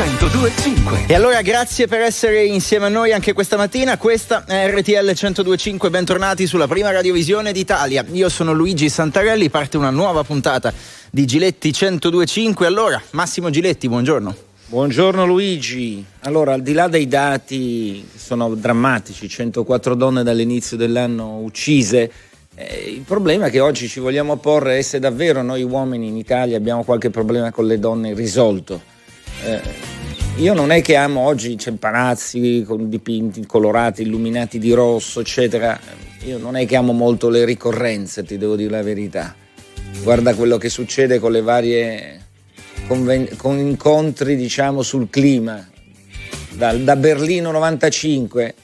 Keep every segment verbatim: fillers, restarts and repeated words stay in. centodue e cinque. E allora grazie per essere insieme a noi anche questa mattina. Questa è R T L centodue e cinque, bentornati sulla prima radiovisione d'Italia. Io sono Luigi Santarelli, parte una nuova puntata di Giletti centodue e cinque. Allora, Massimo Giletti, buongiorno. Buongiorno Luigi. Allora, al di là dei dati che sono drammatici, centoquattro donne dall'inizio dell'anno uccise, il problema che oggi ci vogliamo porre è se davvero noi uomini in Italia abbiamo qualche problema con le donne risolto. Eh, io non è che amo oggi, c'è palazzi con dipinti colorati, illuminati di rosso, eccetera. Io non è che amo molto le ricorrenze, ti devo dire la verità. Guarda quello che succede con le varie conven- con incontri, diciamo, sul clima. Da, da Berlino novantacinque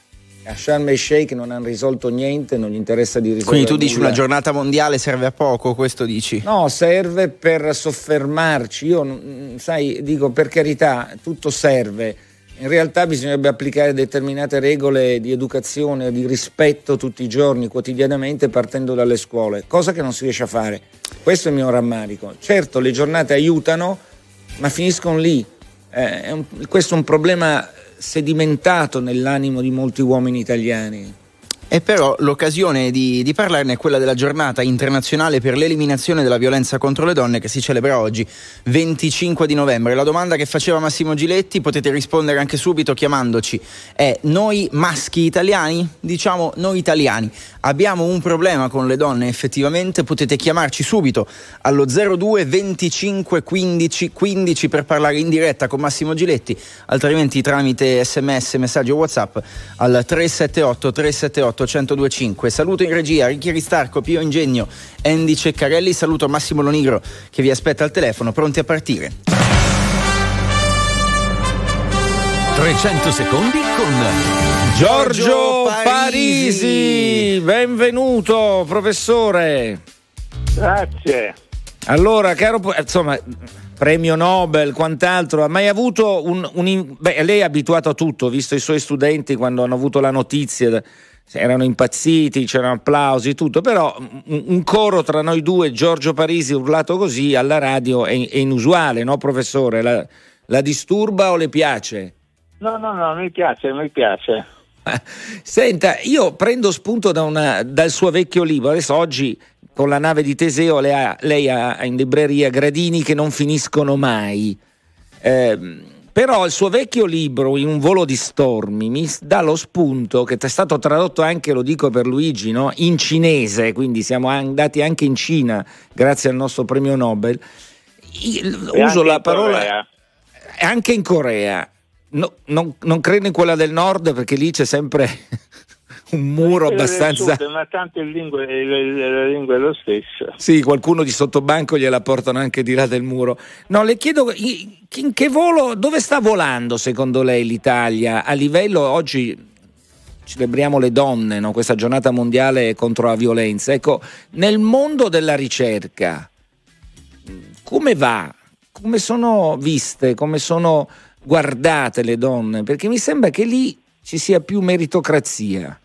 a Sharm el Sheikh non hanno risolto niente, non gli interessa di risolvere. Quindi tu dici nulla. Una giornata mondiale serve a poco, questo dici? No, serve per soffermarci. Io, sai, dico, per carità, tutto serve. In realtà bisognerebbe applicare determinate regole di educazione, di rispetto tutti i giorni, quotidianamente, partendo dalle scuole, cosa che non si riesce a fare. Questo è il mio rammarico. Certo, le giornate aiutano, ma finiscono lì. Eh, è un, questo è un problema sedimentato nell'animo di molti uomini italiani. E però l'occasione di, di parlarne è quella della giornata internazionale per l'eliminazione della violenza contro le donne, che si celebra oggi, venticinque di novembre. La domanda che faceva Massimo Giletti, potete rispondere anche subito chiamandoci, è: noi maschi italiani, diciamo noi italiani, abbiamo un problema con le donne effettivamente? Potete chiamarci subito allo zero due venticinque quindici quindici per parlare in diretta con Massimo Giletti, altrimenti tramite sms, messaggio WhatsApp al tre sette otto tre sette otto centodue cinque. Saluto in regia Ricchi Ristarco, Pio Ingegno, Andy Ceccarelli, saluto Massimo Lonigro che vi aspetta al telefono, pronti a partire. trecento secondi con Giorgio Parisi. Parisi, benvenuto professore. Grazie. Allora, caro, insomma, premio Nobel, quant'altro, ha mai avuto un, un beh, lei è abituato a tutto, visto i suoi studenti quando hanno avuto la notizia, erano impazziti, c'erano applausi, tutto, però un, un coro tra noi due, Giorgio Parisi urlato così alla radio è, è inusuale, no professore? La, la disturba o le piace? No, no, no, mi piace, mi piace. Senta, io prendo spunto da una, dal suo vecchio libro. Adesso oggi con la nave di Teseo lei ha, lei ha in libreria gradini che non finiscono mai, eh, però il suo vecchio libro In un volo di stormi mi dà lo spunto, che è stato tradotto anche, lo dico per Luigi, no? In cinese, quindi siamo andati anche in Cina grazie al nostro premio Nobel. Io e uso la parola Corea. Anche in Corea. No, non, non credo in quella del nord perché lì c'è sempre un muro abbastanza sud, ma tanto il lingua, il, la lingua è lo stesso. Sì, qualcuno di sottobanco gliela portano anche di là del muro. No, le chiedo in che volo, dove sta volando secondo lei l'Italia a livello, oggi celebriamo le donne, no? Questa giornata mondiale contro la violenza, ecco, nel mondo della ricerca come va? Come sono viste? Come sono guardate le donne? Perché mi sembra che lì ci sia più meritocrazia.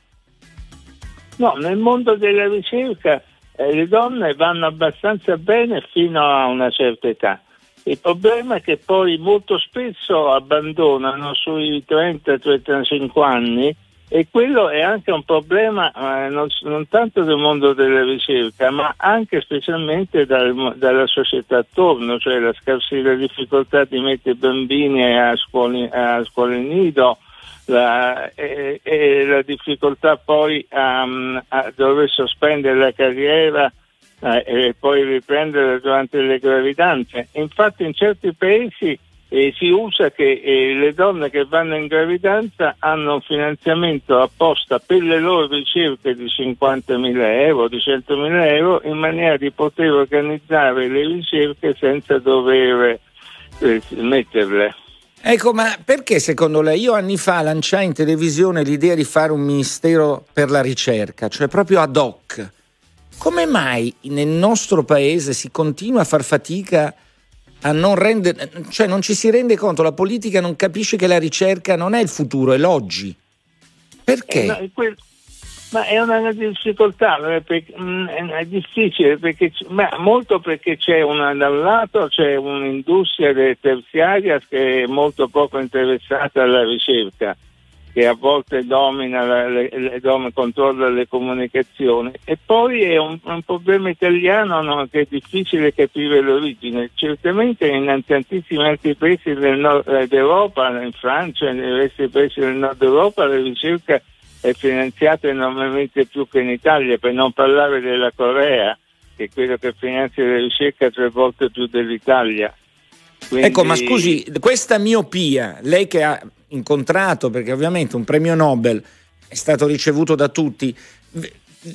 No, nel mondo della ricerca eh, le donne vanno abbastanza bene fino a una certa età. Il problema è che poi molto spesso abbandonano sui trenta trentacinque anni, e quello è anche un problema eh, non, non tanto del mondo della ricerca, ma anche specialmente dal, dalla società attorno, cioè la scarsità, difficoltà di mettere bambini a scuole, a scuole nido, la, e, e la difficoltà poi a, a dover sospendere la carriera eh, e poi riprendere durante le gravidanze. Infatti in certi paesi eh, si usa che eh, le donne che vanno in gravidanza hanno un finanziamento apposta per le loro ricerche di cinquantamila euro, di centomila euro, in maniera di poter organizzare le ricerche senza dover eh, metterle. Ecco, ma perché secondo lei? Io anni fa lanciai in televisione l'idea di fare un ministero per la ricerca, cioè proprio ad hoc. Come mai nel nostro paese si continua a far fatica a non rendere, cioè non ci si rende conto, la politica non capisce che la ricerca non è il futuro, è l'oggi? Perché? Eh, no, quel, Ma è una difficoltà, è difficile, perché, ma molto perché c'è una, da un lato c'è un'industria terziaria che è molto poco interessata alla ricerca, che a volte domina la, le, le, controlla le comunicazioni, e poi è un, un problema italiano, no, che è difficile capire l'origine. Certamente in tantissimi altri paesi del nord d'Europa, in Francia e negli altri paesi del nord Europa, la ricerca è finanziata enormemente più che in Italia, per non parlare della Corea, che è quello che finanzia la ricerca tre volte più dell'Italia. Quindi... Ecco, ma scusi, questa miopia, lei che ha incontrato, perché ovviamente un premio Nobel è stato ricevuto da tutti,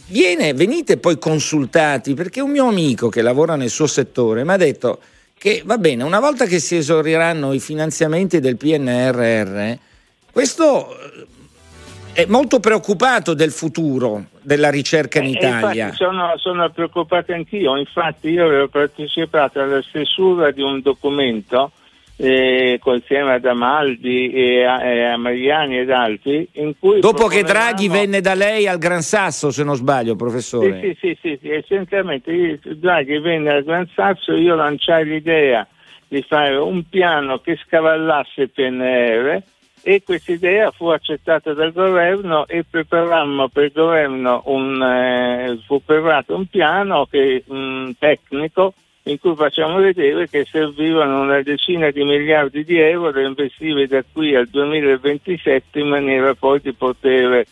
viene, venite poi consultati, perché un mio amico che lavora nel suo settore mi ha detto che va bene, una volta che si esauriranno i finanziamenti del P N R R, questo è molto preoccupato del futuro della ricerca in eh, Italia. Sono, sono preoccupato anch'io, infatti io avevo partecipato alla stesura di un documento Eh, insieme ad Amaldi e a, e a Mariani ed altri, in cui dopo che Draghi venne da lei al Gran Sasso, se non sbaglio, professore. Sì, sì, sì, sì, essenzialmente Draghi venne al Gran Sasso, io lanciai l'idea di fare un piano che scavallasse il P N R R, e questa idea fu accettata dal governo, e preparammo per il governo un eh, fu preparato un piano che, mh, tecnico, in cui facciamo vedere che servivano una decina di miliardi di euro da investire da qui al duemilaventisette, in maniera poi di poter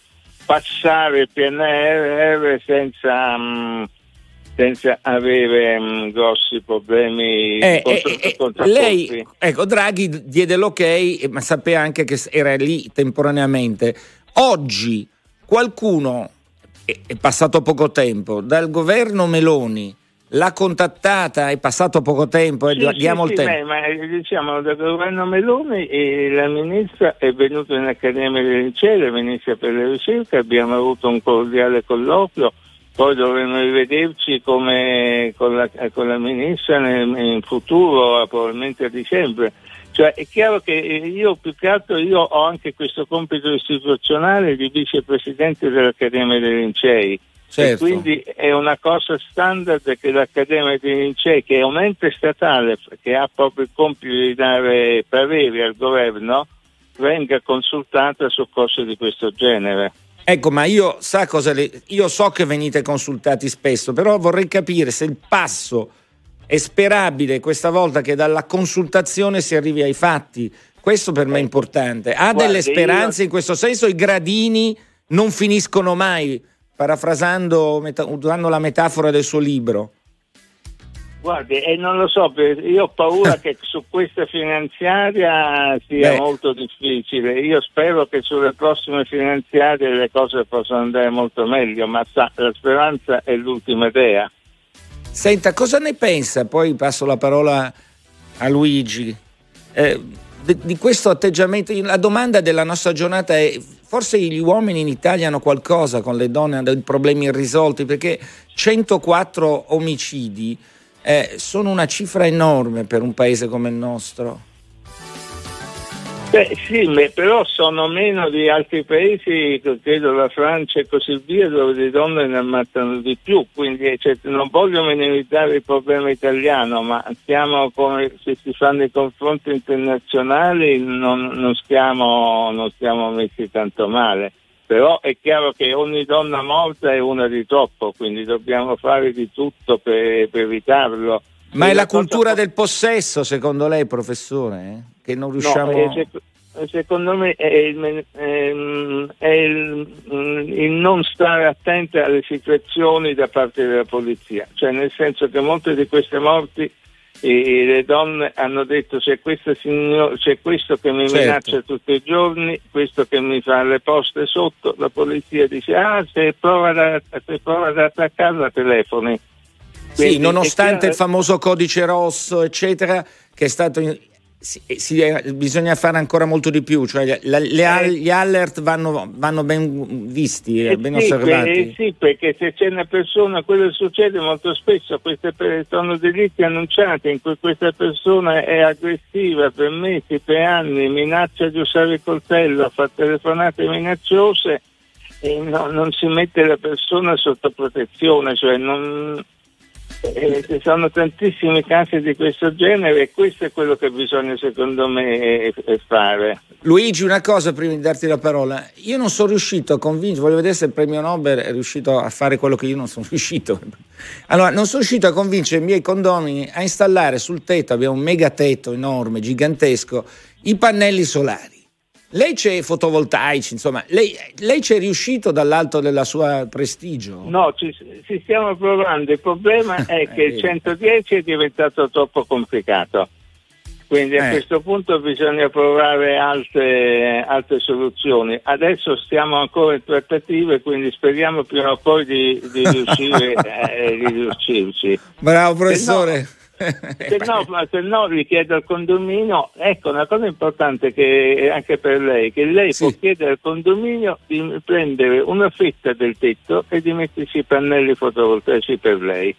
passare il P N R R senza, um, senza avere um, grossi problemi. Eh, contro, eh, contro eh, lei, ecco, Draghi diede l'ok, ma sapeva anche che era lì temporaneamente. Oggi qualcuno, è passato poco tempo, dal governo Meloni l'ha contattata, è passato poco tempo, e sì, diamo sì, il sì, tempo. Beh, ma diciamo, dal governo Meloni e la ministra è venuta in Accademia dei Lincei, la ministra per la ricerca, abbiamo avuto un cordiale colloquio, poi dovremo rivederci come con la, con la ministra nel, in futuro, probabilmente a dicembre. Cioè è chiaro che io più che altro io ho anche questo compito istituzionale di vicepresidente dell'Accademia dei Lincei. Certo. E quindi è una cosa standard che l'Accademia dei Lincei, che è un ente statale che ha proprio il compito di dare pareri al governo, venga consultata su cose di questo genere. Ecco, ma io sa cosa le, io so che venite consultati spesso, però vorrei capire se il passo è sperabile questa volta, che dalla consultazione si arrivi ai fatti. Questo per me è importante. Ha Guardi, delle speranze io... in questo senso? I gradini non finiscono mai, parafrasando, meta- usando la metafora del suo libro. Guardi, eh, non lo so, io ho paura che su questa finanziaria sia Beh. molto difficile. Io spero che sulle prossime finanziarie le cose possano andare molto meglio, ma sa, la speranza è l'ultima idea. Senta, cosa ne pensa? Poi passo la parola a Luigi. Eh, di, di questo atteggiamento, la domanda della nostra giornata è: forse gli uomini in Italia hanno qualcosa con le donne, hanno dei problemi irrisolti, perché centoquattro omicidi eh, sono una cifra enorme per un paese come il nostro. Beh, sì, però sono meno di altri paesi, credo la Francia e così via, dove le donne ne ammazzano di più. Quindi, cioè, non voglio minimizzare il problema italiano, ma stiamo, come se si fanno i confronti internazionali, non, non, stiamo, non stiamo messi tanto male. Però è chiaro che ogni donna morta è una di troppo, quindi dobbiamo fare di tutto per, per evitarlo. Ma è la cultura del possesso, secondo lei, professore? Che non riusciamo... No, sec- secondo me è il, è il, il non stare attenti alle situazioni da parte della polizia. Cioè, nel senso che molte di queste morti eh, le donne hanno detto: c'è questo, signor, c'è questo che mi certo. minaccia tutti i giorni, questo che mi fa le poste sotto. La polizia dice: ah, se prova ad, se prova ad attaccarla, telefoni. Quindi, sì, nonostante il famoso codice rosso, eccetera, che è stato... In... Si, si, bisogna fare ancora molto di più, cioè la, le, gli alert vanno, vanno ben visti, eh, ben sì, osservati. Eh, sì, perché se c'è una persona, quello succede molto spesso, queste sono delitti annunciati in cui questa persona è aggressiva per mesi, per anni, minaccia di usare il coltello, fa telefonate minacciose. e no, non si mette la persona sotto protezione, cioè non, eh, ci sono tantissimi casi di questo genere e questo è quello che bisogna secondo me fare. Luigi, una cosa prima di darti la parola, io non sono riuscito a convincere, voglio vedere se il premio Nobel è riuscito a fare quello che io non sono riuscito. Allora, non sono riuscito a convincere i miei condomini a installare sul tetto, abbiamo un mega tetto enorme, gigantesco, i pannelli solari. Lei c'è fotovoltaici, insomma, lei, lei c'è riuscito dall'alto della sua prestigio? No, ci, ci stiamo provando, il problema è che il centodieci è diventato troppo complicato, quindi a eh. questo punto bisogna provare altre, altre soluzioni. Adesso stiamo ancora in trattative, quindi speriamo prima o poi di, di riuscire eh, di riuscirci. Bravo professore! Se no, se no richiede al condominio, ecco una cosa importante che anche per lei, che lei sì. può chiedere al condominio di prendere una fetta del tetto e di metterci i pannelli fotovoltaici per lei.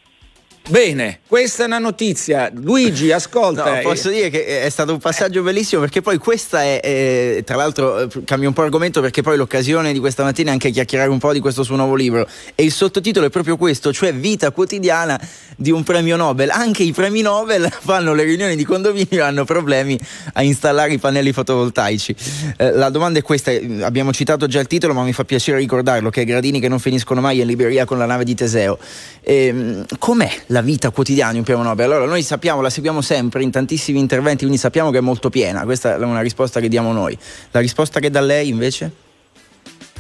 Bene, questa è una notizia. Luigi, ascolta. No, posso dire che è stato un passaggio bellissimo, perché poi questa è, eh, tra l'altro cambio un po' argomento, perché poi l'occasione di questa mattina è anche chiacchierare un po' di questo suo nuovo libro e il sottotitolo è proprio questo, cioè vita quotidiana di un premio Nobel. Anche i premi Nobel fanno le riunioni di condominio e hanno problemi a installare i pannelli fotovoltaici. Eh, la domanda è questa, abbiamo citato già il titolo ma mi fa piacere ricordarlo, che è Gradini che non finiscono mai in Liberia con la nave di Teseo. Eh, com'è la vita quotidiana di un premio Nobel? Allora noi sappiamo, la seguiamo sempre in tantissimi interventi, quindi sappiamo che è molto piena, questa è una risposta che diamo noi. La risposta che dà lei invece?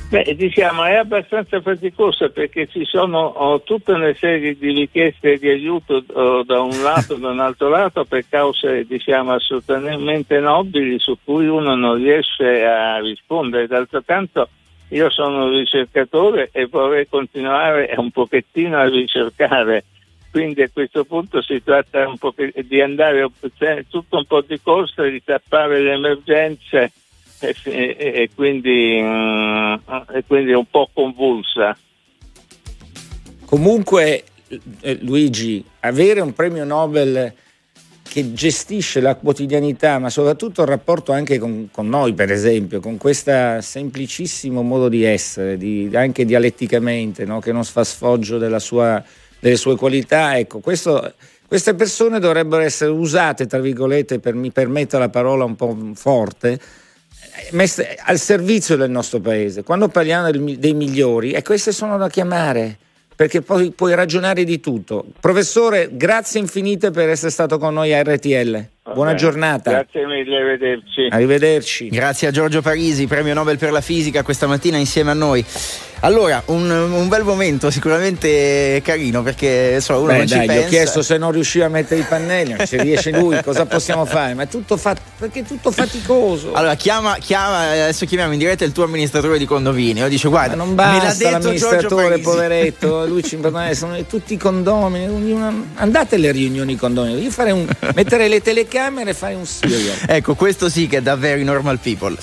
Beh, diciamo è abbastanza faticosa, perché ci sono oh, tutta una serie di richieste di aiuto oh, da un lato e da un altro lato per cause diciamo assolutamente nobili su cui uno non riesce a rispondere. D'altro canto io sono un ricercatore e vorrei continuare un pochettino a ricercare. Quindi a questo punto si tratta un po' di andare tutto un po' di corsa, di tappare le emergenze e, e, e, quindi, mm, e quindi un po' convulsa. Comunque eh, Luigi, avere un premio Nobel che gestisce la quotidianità, ma soprattutto il rapporto anche con, con noi, per esempio, con questo semplicissimo modo di essere, di, anche dialetticamente, no? Che non fa sfoggio della sua... delle sue qualità, ecco, questo, queste persone dovrebbero essere usate, tra virgolette, per, mi permetta la parola un po' forte, messe al servizio del nostro paese. Quando parliamo del, dei migliori, e queste sono da chiamare, perché poi puoi ragionare di tutto. Professore, grazie infinite per essere stato con noi a R T L. Vabbè, buona giornata. Grazie mille, arrivederci. Arrivederci. Grazie a Giorgio Parisi, premio Nobel per la fisica, questa mattina insieme a noi. Allora, un, un bel momento sicuramente carino, perché so, uno Beh, non dai, ci pensa. Gli ho chiesto se non riusciva a mettere i pannelli, non ci riesce lui, cosa possiamo fare? Ma è tutto fat- perché è tutto faticoso. Allora, chiama, chiama, adesso chiamiamo in diretta il tuo amministratore di condominio, dice guarda, ma non basta l'amministratore poveretto, lui ci sono tutti i condomini, una... andate alle riunioni di condominio, io farei un mettere le telecamere e fai un serial. Ecco, questo sì che è davvero normal people.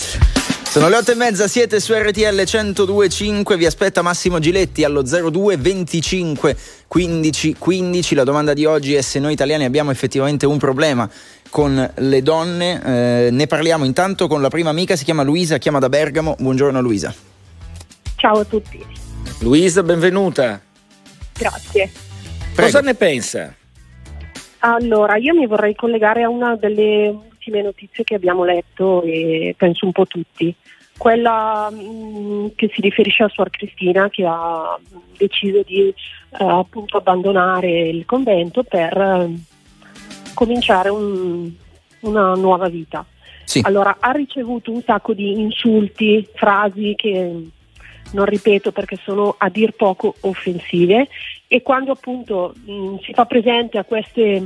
Sono le otto e mezza, siete su R T L centodue e cinque, vi aspetta Massimo Giletti allo zero due venticinque quindici quindici. La domanda di oggi è se noi italiani abbiamo effettivamente un problema con le donne. Eh, ne parliamo intanto con la prima amica, si chiama Luisa, chiama da Bergamo. Buongiorno Luisa. Ciao a tutti. Luisa, benvenuta. Grazie. Prego. Cosa ne pensa? Allora, io mi vorrei collegare a una delle ultime notizie che abbiamo letto e penso un po' tutti, quella mh, che si riferisce a Suor Cristina, che ha deciso di eh, appunto abbandonare il convento per eh, cominciare un, una nuova vita. Sì. Allora, ha ricevuto un sacco di insulti, frasi che non ripeto perché sono a dir poco offensive. E quando appunto mh, si fa presente a queste,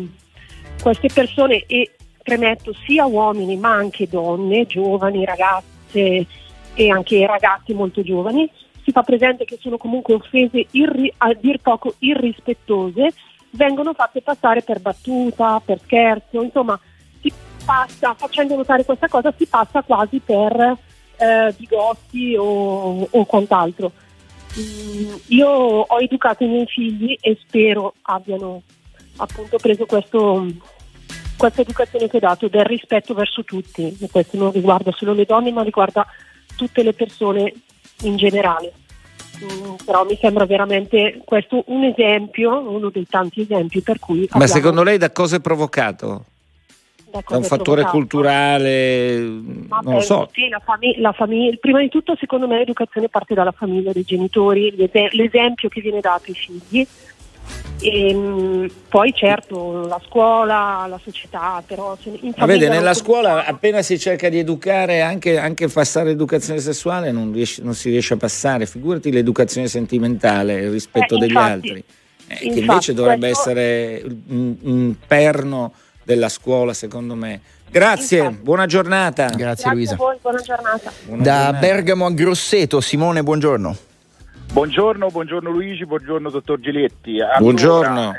queste persone, e premetto sia uomini ma anche donne, giovani, ragazze e anche ragazzi molto giovani, si fa presente che sono comunque offese irri- a dir poco irrispettose, vengono fatte passare per battuta, per scherzo, insomma si passa, facendo notare questa cosa si passa quasi per eh, bigotti o, o quant'altro. Io ho educato i miei figli e spero abbiano appunto preso questo, questa educazione che ho dato del rispetto verso tutti, e questo non riguarda solo le donne ma riguarda tutte le persone in generale. però mi sembra veramente questo un esempio, uno dei tanti esempi per cui... Ma secondo lei da cosa è provocato? Da, da un fattore provocato. culturale? Ma non lo so. Sì, la famig- la famig- prima di tutto secondo me l'educazione parte dalla famiglia, dai genitori, l'es- l'esempio che viene dato ai figli. E poi certo la scuola, la società, però in ma vede nella scuola appena si cerca di educare anche, anche passare l'educazione sessuale non, riesce, non si riesce a passare, figurati l'educazione sentimentale, il rispetto eh, degli infatti, altri eh, infatti, che invece dovrebbe questo... essere un, un perno della scuola secondo me. Grazie, infatti. Buona giornata. Grazie, Grazie Luisa. A voi, buona giornata. Buona da giornata. Bergamo a Grosseto, Simone, buongiorno. Buongiorno, buongiorno Luigi, buongiorno dottor Giletti. Allora, buongiorno. Eh,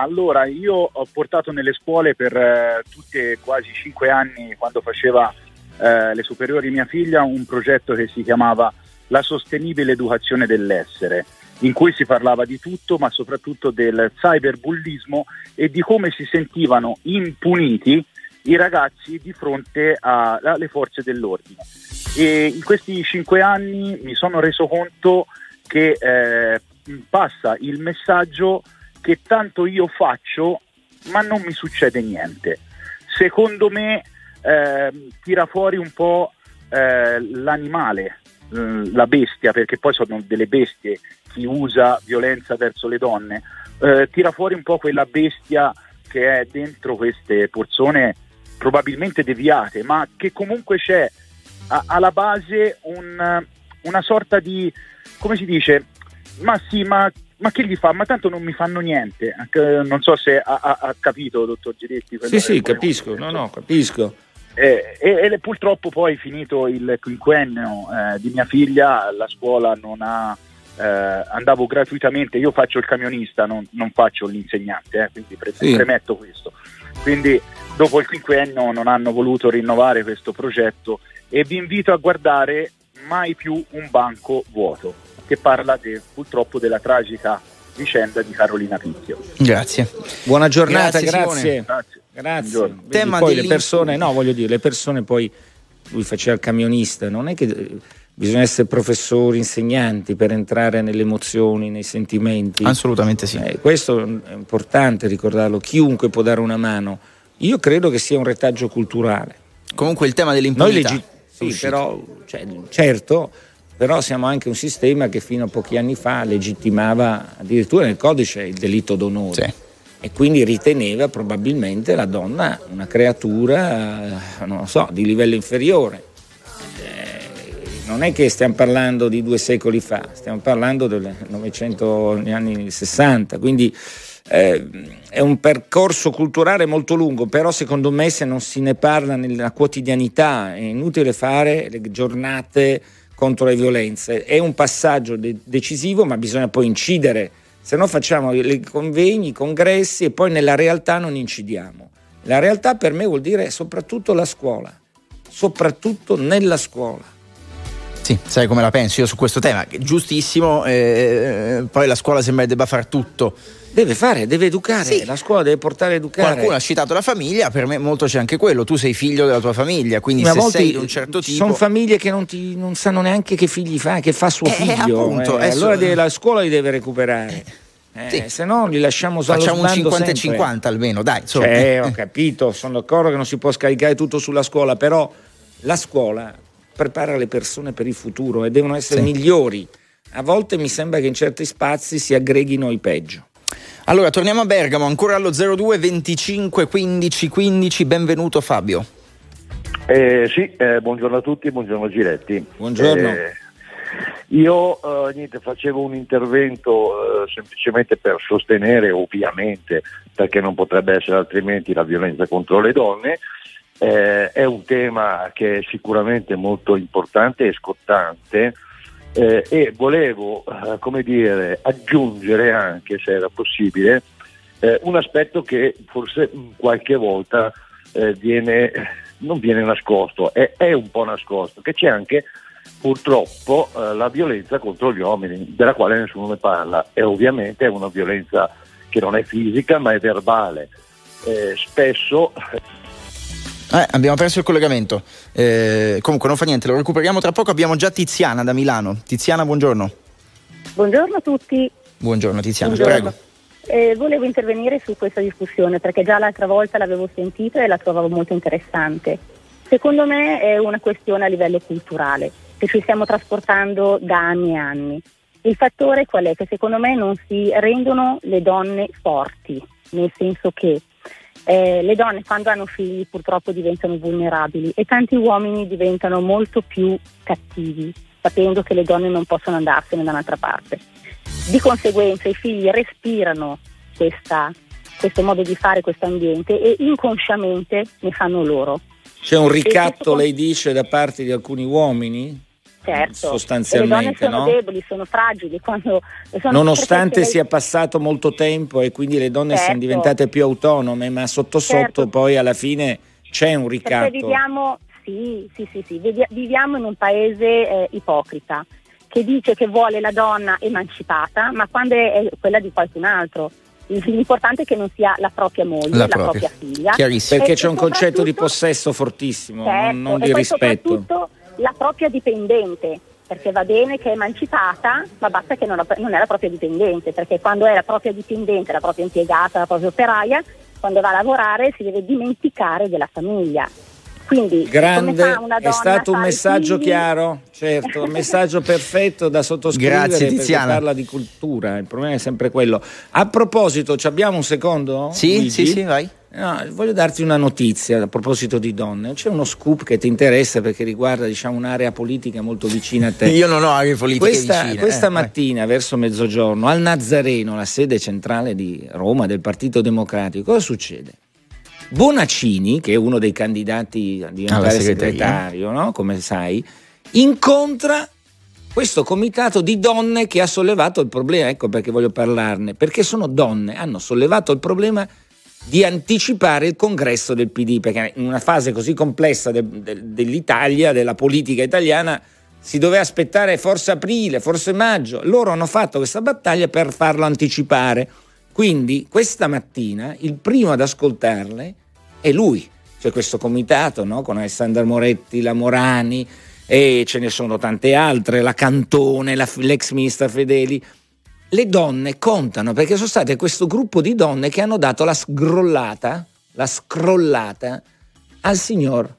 allora, io ho portato nelle scuole per eh, tutte quasi cinque anni, quando faceva eh, le superiori mia figlia, un progetto che si chiamava La sostenibile educazione dell'essere, in cui si parlava di tutto, ma soprattutto del cyberbullismo e di come si sentivano impuniti i ragazzi di fronte alle forze dell'ordine. E in questi cinque anni mi sono reso conto che eh, passa il messaggio che tanto io faccio ma non mi succede niente. Secondo me eh, tira fuori un po' eh, l'animale, mh, la bestia, perché poi sono delle bestie chi usa violenza verso le donne, eh, tira fuori un po' quella bestia che è dentro queste persone probabilmente deviate, ma che comunque c'è a, alla base un, una sorta di... come si dice, ma sì, ma, ma che gli fa? Ma tanto non mi fanno niente. Non so se ha, ha, ha capito, dottor Giletti. Sì, sì, capisco, no, no, capisco. E, e, e purtroppo poi, finito il quinquennio eh, di mia figlia, la scuola non ha... Eh, andavo gratuitamente, io faccio il camionista, non, non faccio l'insegnante, eh, quindi pre- sì. premetto questo. Quindi dopo il quinquennio non hanno voluto rinnovare questo progetto e vi invito a guardare Mai più un banco vuoto, che parla de, purtroppo della tragica vicenda di Carolina Picchio. Grazie. Buona giornata, grazie. Grazie. grazie. grazie. Tema poi le persone, no, voglio dire, le persone poi lui faceva il camionista, non è che bisogna essere professori, insegnanti per entrare nelle emozioni, nei sentimenti. Assolutamente sì. Eh, questo è importante ricordarlo, chiunque può dare una mano. Io credo che sia un retaggio culturale. Comunque il tema dell'impunità. Noi leggi- sì, uscito. però cioè, certo, però siamo anche un sistema che fino a pochi anni fa legittimava addirittura nel codice il delitto d'onore. Sì. E quindi riteneva probabilmente la donna una creatura, non lo so, di livello inferiore. Non è che stiamo parlando di due secoli fa, stiamo parlando del Novecento, negli anni sessanta, quindi eh, è un percorso culturale molto lungo, però secondo me se non se ne parla nella quotidianità è inutile fare le giornate contro le violenze, è un passaggio de- decisivo, ma bisogna poi incidere, se no facciamo i convegni, i congressi e poi nella realtà non incidiamo. La realtà per me vuol dire soprattutto la scuola, soprattutto nella scuola. Sì, sai come la penso io su questo tema, giustissimo, eh, poi la scuola sembra debba fare tutto. Deve fare, deve educare, sì. La scuola deve portare a educare. Qualcuno ha citato la famiglia, per me molto c'è anche quello, tu sei figlio della tua famiglia, quindi ma se sei di un certo tipo... Sono famiglie che non, ti, non sanno neanche che figli fa, che fa suo eh, figlio, appunto, eh, eh, allora su... la scuola li deve recuperare. Eh, sì. Se no li lasciamo usare. Facciamo un cinquanta e cinquanta almeno, dai. Insomma. Cioè, ho capito, sono d'accordo che non si può scaricare tutto sulla scuola, però la scuola... prepara le persone per il futuro e devono essere sì. migliori. A volte mi sembra che in certi spazi si aggreghino i peggio. Allora torniamo a Bergamo, ancora allo zero due venticinque quindici quindici. Benvenuto Fabio. Eh, sì, eh, buongiorno a tutti, buongiorno Giletti. Buongiorno. Eh, io eh, niente, facevo un intervento eh, semplicemente per sostenere, ovviamente, perché non potrebbe essere altrimenti, la violenza contro le donne. Eh, è un tema che è sicuramente molto importante e scottante eh, e volevo eh, come dire, aggiungere anche, se era possibile, eh, un aspetto che forse qualche volta eh, viene, non viene nascosto, è, è un po' nascosto, che c'è anche purtroppo eh, la violenza contro gli uomini, della quale nessuno ne parla, e ovviamente è una violenza che non è fisica ma è verbale. Eh, spesso Eh, abbiamo perso il collegamento, eh, comunque non fa niente, lo recuperiamo tra poco. Abbiamo già Tiziana da Milano. Tiziana, buongiorno. Buongiorno a tutti. Buongiorno Tiziana. Buongiorno. Prego. Eh, volevo intervenire su questa discussione perché già l'altra volta l'avevo sentita e la trovavo molto interessante. Secondo me è una questione a livello culturale che ci stiamo trasportando da anni e anni. Il fattore qual è? Che secondo me non si rendono le donne forti, nel senso che eh, le donne quando hanno figli purtroppo diventano vulnerabili e tanti uomini diventano molto più cattivi, sapendo che le donne non possono andarsene da un'altra parte. Di conseguenza i figli respirano questa, questo modo di fare, questo ambiente, e inconsciamente ne fanno loro. C'è un ricatto, lei dice, da parte di alcuni uomini? Certo, sostanzialmente, le donne sono, no? Deboli, sono fragili quando sono, nonostante lei... sia passato molto tempo e quindi le donne, certo, sono diventate più autonome, ma sotto sotto, certo, poi alla fine c'è un ricatto. Perché viviamo, sì, sì, sì, sì, viviamo in un paese eh, ipocrita che dice che vuole la donna emancipata, ma quando è quella di qualcun altro. L'importante è che non sia la propria moglie, la, la propria. propria figlia, perché e c'è un concetto di possesso fortissimo, certo, non di e rispetto. La propria dipendente, perché va bene che è emancipata, ma basta che non, la, non è la propria dipendente, perché quando è la propria dipendente, la propria impiegata, la propria operaia, quando va a lavorare si deve dimenticare della famiglia. Quindi, grande, è stato un messaggio figli... chiaro, certo, un messaggio perfetto da sottoscrivere. Grazie, Tiziana. Perché parla di cultura, il problema è sempre quello. A proposito, ci abbiamo un secondo? Sì, Luigi? sì, sì, vai. No, voglio darti una notizia a proposito di donne. C'è uno scoop che ti interessa perché riguarda, diciamo, un'area politica molto vicina a te. Io non ho aree politiche questa, vicine. Questa eh, mattina, vai. verso mezzogiorno, al Nazareno, la sede centrale di Roma del Partito Democratico, cosa succede? Bonaccini, che è uno dei candidati a diventare segretario, no? Come sai, incontra questo comitato di donne che ha sollevato il problema. Ecco perché voglio parlarne, perché sono donne, hanno sollevato il problema di anticipare il congresso del P D, perché in una fase così complessa de, de, dell'Italia, della politica italiana, si doveva aspettare forse aprile, forse maggio. Loro hanno fatto questa battaglia per farlo anticipare. Quindi questa mattina il primo ad ascoltarle è lui, c'è questo comitato, no? Con Alessandra Moretti, la Morani, e ce ne sono tante altre, la Cantone, la, l'ex ministra Fedeli. Le donne contano, perché sono state questo gruppo di donne che hanno dato la scrollata, la scrollata al signor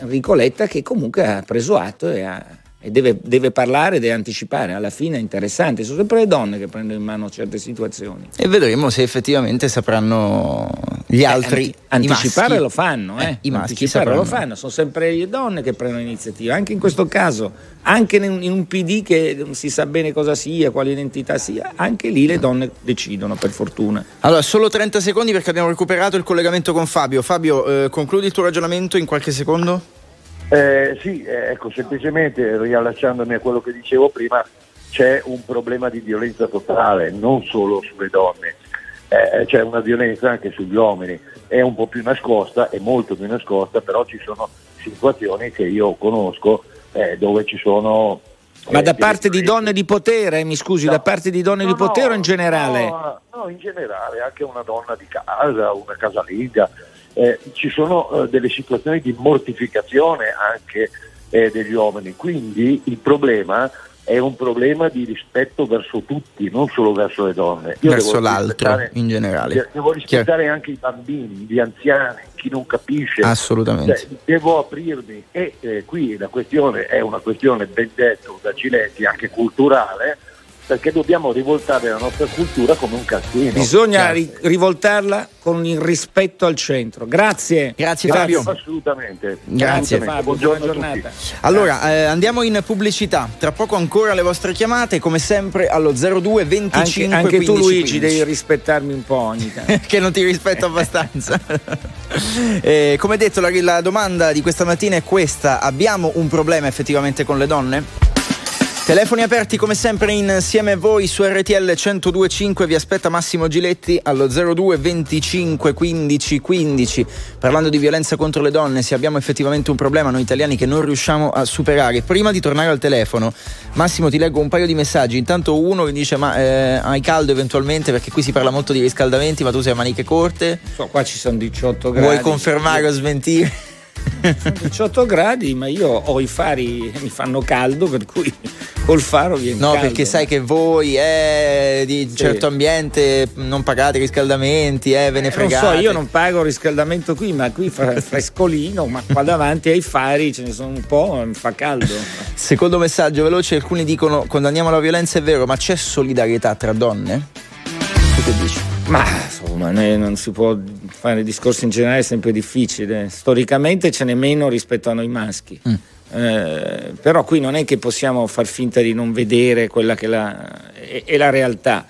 Enrico Letta, che comunque ha preso atto e, ha, e deve, deve parlare, deve anticipare. Alla fine è interessante, sono sempre le donne che prendono in mano certe situazioni. E vedremo se effettivamente sapranno gli altri. Eh, anti- anticipare lo fanno, eh. eh I maschi sapranno. Lo fanno, sono sempre le donne che prendono iniziativa, anche in questo caso. Anche in un P D che si sa bene cosa sia, quale identità sia, anche lì le donne decidono, per fortuna. Allora, solo trenta secondi perché abbiamo recuperato il collegamento con Fabio. Fabio, eh, concludi il tuo ragionamento in qualche secondo? Eh, sì, ecco, semplicemente riallacciandomi a quello che dicevo prima, c'è un problema di violenza totale, non solo sulle donne, eh, c'è una violenza anche sugli uomini, è un po' più nascosta, è molto più nascosta, però ci sono situazioni che io conosco Eh, dove ci sono eh, ma da parte di donne di potere eh, mi scusi no. da parte di donne no, di potere no, o in generale? No, no, in generale anche una donna di casa, una casalinga, eh, ci sono eh, delle situazioni di mortificazione anche eh, degli uomini, quindi il problema è un problema di rispetto verso tutti, non solo verso le donne. Io verso l'altro in generale devo rispettare Chiaro. anche i bambini, gli anziani, chi non capisce, assolutamente, cioè, devo aprirmi e eh, qui la questione è una questione, ben detto da Giletti, anche culturale, perché dobbiamo rivoltare la nostra cultura come un castino, bisogna ri- rivoltarla con il rispetto al centro. Grazie, grazie Fabio, assolutamente, grazie, grazie Fabio, buongiorno, buona giornata. Allora eh, andiamo in pubblicità, tra poco ancora le vostre chiamate come sempre allo zero due venticinque anche, anche tu Luigi quindici. Devi rispettarmi un po' ogni tanto che non ti rispetto abbastanza. Eh, come detto, la, la domanda di questa mattina è questa: abbiamo un problema effettivamente con le donne? Telefoni aperti come sempre insieme a voi su R T L centodue e cinque, vi aspetta Massimo Giletti allo zero due venticinque quindici quindici. Parlando di violenza contro le donne, se abbiamo effettivamente un problema noi italiani che non riusciamo a superare. Prima di tornare al telefono, Massimo, ti leggo un paio di messaggi. Intanto uno che dice: ma eh, hai caldo eventualmente? Perché qui si parla molto di riscaldamenti, ma tu sei a maniche corte. So, qua ci sono diciotto gradi. Vuoi confermare o smentire? diciotto gradi, ma io ho i fari, mi fanno caldo, per cui col faro viene no, caldo. No, perché sai che voi eh, di sì. certo ambiente non pagate riscaldamenti, eh, ve ne eh, fregate. Non so, io non pago riscaldamento qui, ma qui fa frescolino, ma qua davanti ai fari ce ne sono un po', mi fa caldo. Secondo messaggio veloce, alcuni dicono condanniamo la violenza, è vero, ma c'è solidarietà tra donne? Tu che dici? Ma insomma, non si può fare discorsi in generale, è sempre difficile. Storicamente ce n'è meno rispetto a noi maschi. Mm. Eh, però qui non è che possiamo far finta di non vedere quella che la, è, è la realtà.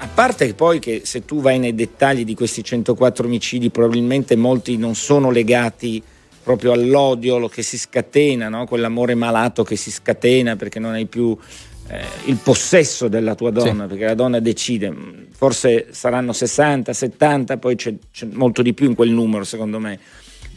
A parte poi che se tu vai nei dettagli di questi centoquattro omicidi, probabilmente molti non sono legati proprio all'odio che si scatena, no? Quell'amore malato che si scatena perché non hai più Eh, il possesso della tua donna, sì. perché la donna decide, forse saranno sessanta, settanta, poi c'è, c'è molto di più in quel numero secondo me,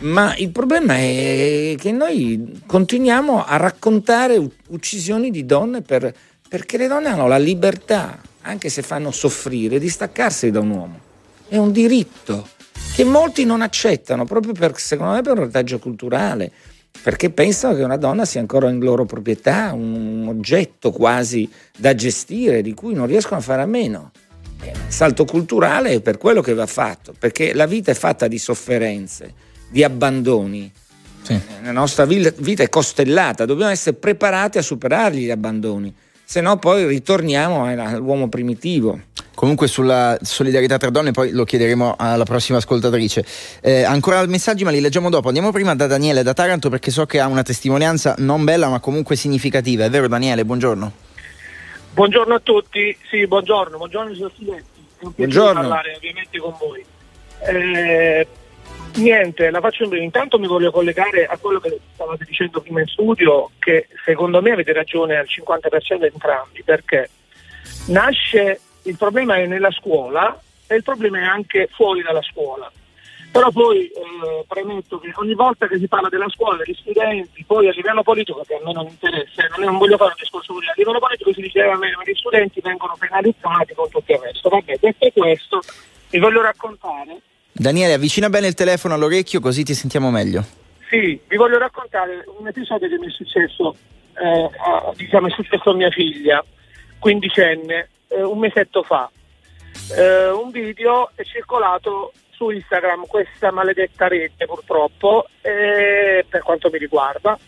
ma il problema è che noi continuiamo a raccontare uccisioni di donne per, perché le donne hanno la libertà, anche se fanno soffrire, di staccarsi da un uomo, è un diritto che molti non accettano proprio per, secondo me, per un retaggio culturale, perché pensano che una donna sia ancora in loro proprietà, un oggetto quasi da gestire, di cui non riescono a fare a meno. Il salto culturale è per quello che va fatto, perché la vita è fatta di sofferenze, di abbandoni. Sì. La nostra vita è costellata, dobbiamo essere preparati a superargli gli abbandoni, se no poi ritorniamo all'uomo primitivo. Comunque sulla solidarietà tra donne poi lo chiederemo alla prossima ascoltatrice. Eh, ancora messaggi, ma li leggiamo dopo. Andiamo prima da Daniele da Taranto, perché so che ha una testimonianza non bella ma comunque significativa. È vero Daniele? Buongiorno. Buongiorno a tutti. Sì, buongiorno. Buongiorno signor Silvetti. È un piacere parlare ovviamente con voi. Eh, niente, la faccio in breve. Intanto mi voglio collegare a quello che stavate dicendo prima in studio, che secondo me avete ragione al cinquanta per cento entrambi, perché nasce... Il problema è nella scuola e il problema è anche fuori dalla scuola. Però poi eh, premetto che ogni volta che si parla della scuola, degli studenti, poi a livello politico, che a me non interessa, non, non voglio fare un discorso politico, a livello politico si diceva che gli studenti vengono penalizzati con tutto il resto. Vabbè, detto questo, vi voglio raccontare... Daniele, avvicina bene il telefono all'orecchio così ti sentiamo meglio. Sì, vi voglio raccontare un episodio che mi è successo, eh, a, diciamo è successo a mia figlia, quindicenne, un mesetto fa. Eh, un video è circolato su Instagram, questa maledetta rete purtroppo, eh, per quanto mi riguarda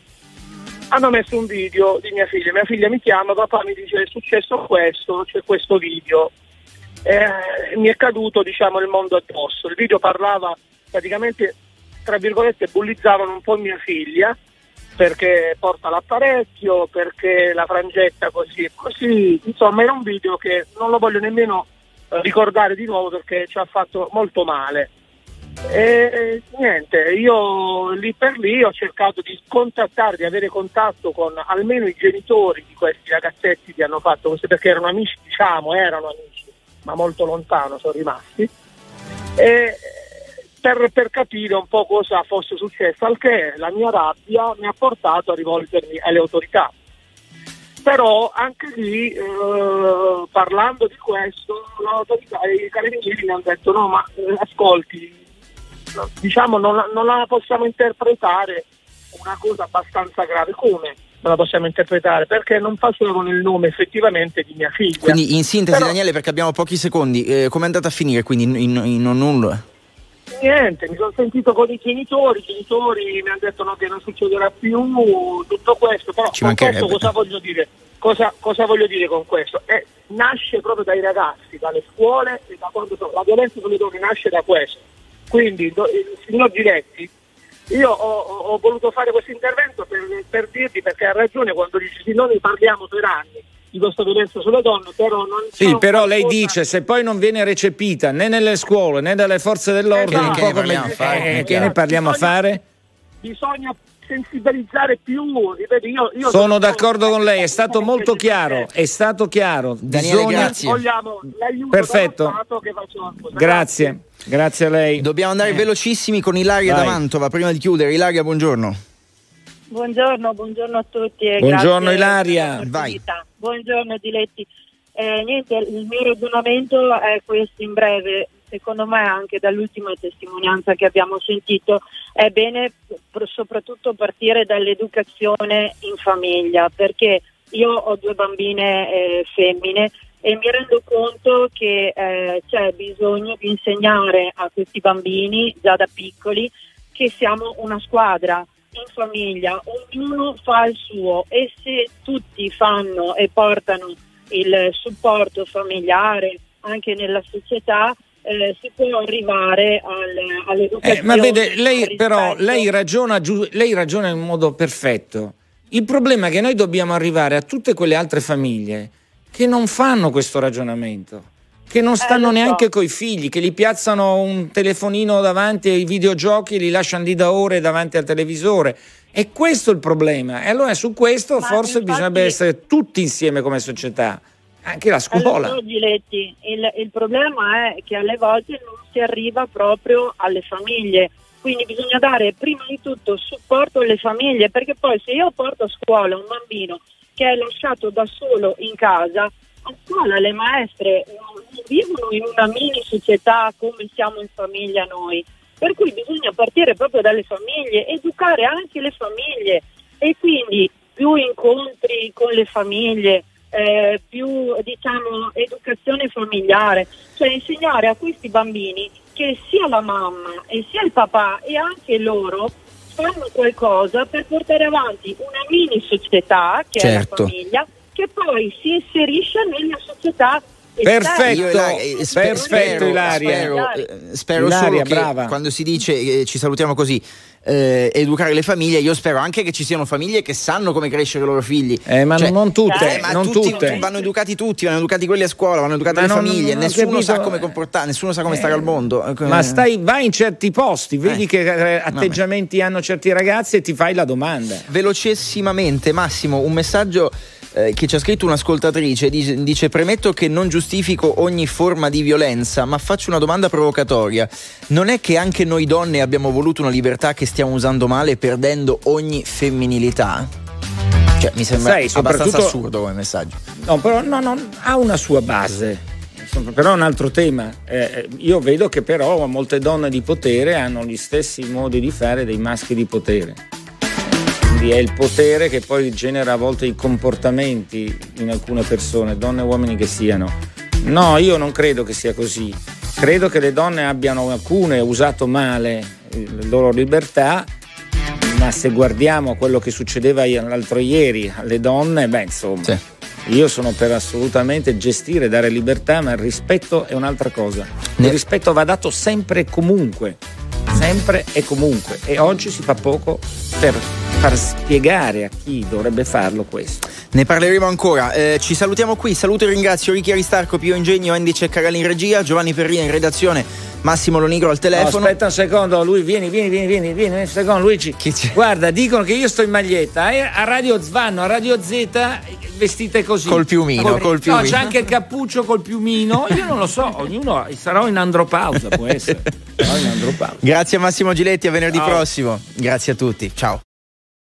hanno messo un video di mia figlia. Mia figlia mi chiama, papà mi dice è successo questo, c'è questo video, eh, mi è caduto diciamo il mondo addosso. Il video parlava praticamente, tra virgolette, bullizzavano un po' mia figlia perché porta l'apparecchio, perché la frangetta così e così, insomma era un video che non lo voglio nemmeno ricordare di nuovo perché ci ha fatto molto male. E niente, io lì per lì ho cercato di contattare, di avere contatto con almeno i genitori di questi ragazzetti che hanno fatto così, perché erano amici, diciamo, erano amici, ma molto lontano sono rimasti, e Per, per capire un po' cosa fosse successo, al che la mia rabbia mi ha portato a rivolgermi alle autorità. Però anche lì, eh, parlando di questo, l'autorità, i carabinieri mi hanno detto no, ma eh, ascolti, diciamo non, non la possiamo interpretare una cosa abbastanza grave. Come non la possiamo interpretare? Perché non facevano il nome effettivamente di mia figlia. Quindi in sintesi, però, Daniele, perché abbiamo pochi secondi, eh, come è andata a finire quindi in, in, in nulla? Niente, mi sono sentito con i genitori, i genitori mi hanno detto no, che non succederà più, tutto questo, però con questo cosa voglio dire? Cosa, cosa voglio dire con questo? Eh, nasce proprio dai ragazzi, dalle scuole, e da quando sono, la violenza con le donne nasce da questo. Quindi, do, il signor Giletti, io ho, ho voluto fare questo intervento per, per dirvi, perché ha ragione quando dice che noi ne parliamo per anni di questa violenza sulle donne, però non sì, però lei cosa... dice se poi non viene recepita né nelle scuole né dalle forze dell'ordine, esatto, che, ne parliamo, come... fare, eh, che ne parliamo bisogna, a fare? Bisogna sensibilizzare più. Ripeto, io, io sono, sono d'accordo con lei, è stato molto chiaro, è stato chiaro. Daniele, bisogna... grazie. Vogliamo l'aiuto. Perfetto. Dello Stato che facciamo, grazie. Grazie a lei. Dobbiamo andare eh. velocissimi con Ilaria da Mantova prima di chiudere. Ilaria, buongiorno. Buongiorno, buongiorno a tutti. E buongiorno Ilaria. Vai. Buongiorno Giletti. Eh, niente, il mio ragionamento è questo in breve. secondo me anche dall'ultima testimonianza che abbiamo sentito, è bene soprattutto partire dall'educazione in famiglia, perché io ho due bambine eh, femmine e mi rendo conto che eh, c'è bisogno di insegnare a questi bambini già da piccoli che siamo una squadra, in famiglia, ognuno fa il suo, e se tutti fanno e portano il supporto familiare anche nella società, eh, si può arrivare al, all'educazione. Eh, ma vede, lei però lei ragiona, giu- lei ragiona in modo perfetto. Il problema è che noi dobbiamo arrivare a tutte quelle altre famiglie che non fanno questo ragionamento, che non stanno eh, non neanche so. coi figli, che gli piazzano un telefonino davanti ai videogiochi e li lasciano lì da ore davanti al televisore. E questo è il problema. E allora su questo Ma forse infatti, bisognerebbe essere tutti insieme come società, anche la scuola. Allora, Giletti, il, il problema è che alle volte non si arriva proprio alle famiglie, quindi bisogna dare prima di tutto supporto alle famiglie, perché poi se io porto a scuola un bambino che è lasciato da solo in casa, a scuola le maestre non vivono in una mini società come siamo in famiglia noi, per cui bisogna partire proprio dalle famiglie, educare anche le famiglie, e quindi più incontri con le famiglie, eh, più diciamo educazione familiare, cioè insegnare a questi bambini che sia la mamma e sia il papà e anche loro fanno qualcosa per portare avanti una mini società che certo. è la famiglia, che poi si inserisce nella società. Perfetto, Io, sper- perfetto Ilaria. Spero, spero Ilaria, solo che brava. Quando si dice eh, ci salutiamo così, eh, educare le famiglie, io spero anche che ci siano famiglie che sanno come crescere i loro figli. Eh, ma cioè, non tutte, eh, ma non tutti, tutte. Vanno educati tutti, vanno educati quelli a scuola, vanno educate ma le non, famiglie, non nessuno capito. sa come comportare, nessuno sa come eh, stare al mondo. Eh, ma stai, vai in certi posti, vedi eh, che atteggiamenti vabbè. hanno certi ragazzi e ti fai la domanda. Velocissimamente, Massimo, un messaggio che ci ha scritto un'ascoltatrice, dice, dice premetto che non giustifico ogni forma di violenza, ma faccio una domanda provocatoria: non è che anche noi donne abbiamo voluto una libertà che stiamo usando male, perdendo ogni femminilità? Cioè mi sembra Sai, abbastanza assurdo come messaggio. No, però no, no, ha una sua base, però è un altro tema. Eh, io vedo che però molte donne di potere hanno gli stessi modi di fare dei maschi di potere. È il potere che poi genera a volte i comportamenti in alcune persone, donne e uomini che siano. No, io non credo che sia così. Credo che le donne abbiano, alcune, usato male la loro libertà, ma se guardiamo quello che succedeva l'altro ieri alle donne, beh insomma, sì. io sono per assolutamente gestire, dare libertà, ma il rispetto è un'altra cosa. Il rispetto va dato sempre e comunque, sempre e comunque, e oggi si fa poco per far spiegare a chi dovrebbe farlo questo. Ne parleremo ancora. Eh, ci salutiamo qui. Saluto e ringrazio Ricchi Aristarco, Pio Ingegno, Andy Ceccarelli in regia, Giovanni Perrina in redazione, Massimo Lonigro al telefono. No, aspetta un secondo, lui vieni, vieni, vieni, vieni, vieni un secondo, Luigi. Chi c'è? Guarda, dicono che io sto in maglietta, eh? A Radio Zvanno, a Radio Z vestite così. Col piumino, col, col piumino. No, c'è anche il cappuccio col piumino. Io non lo so, ognuno sarò in andropausa, può essere. Sarò in andropausa. Grazie a Massimo Giletti, a venerdì Ciao. prossimo. Grazie a tutti. Ciao.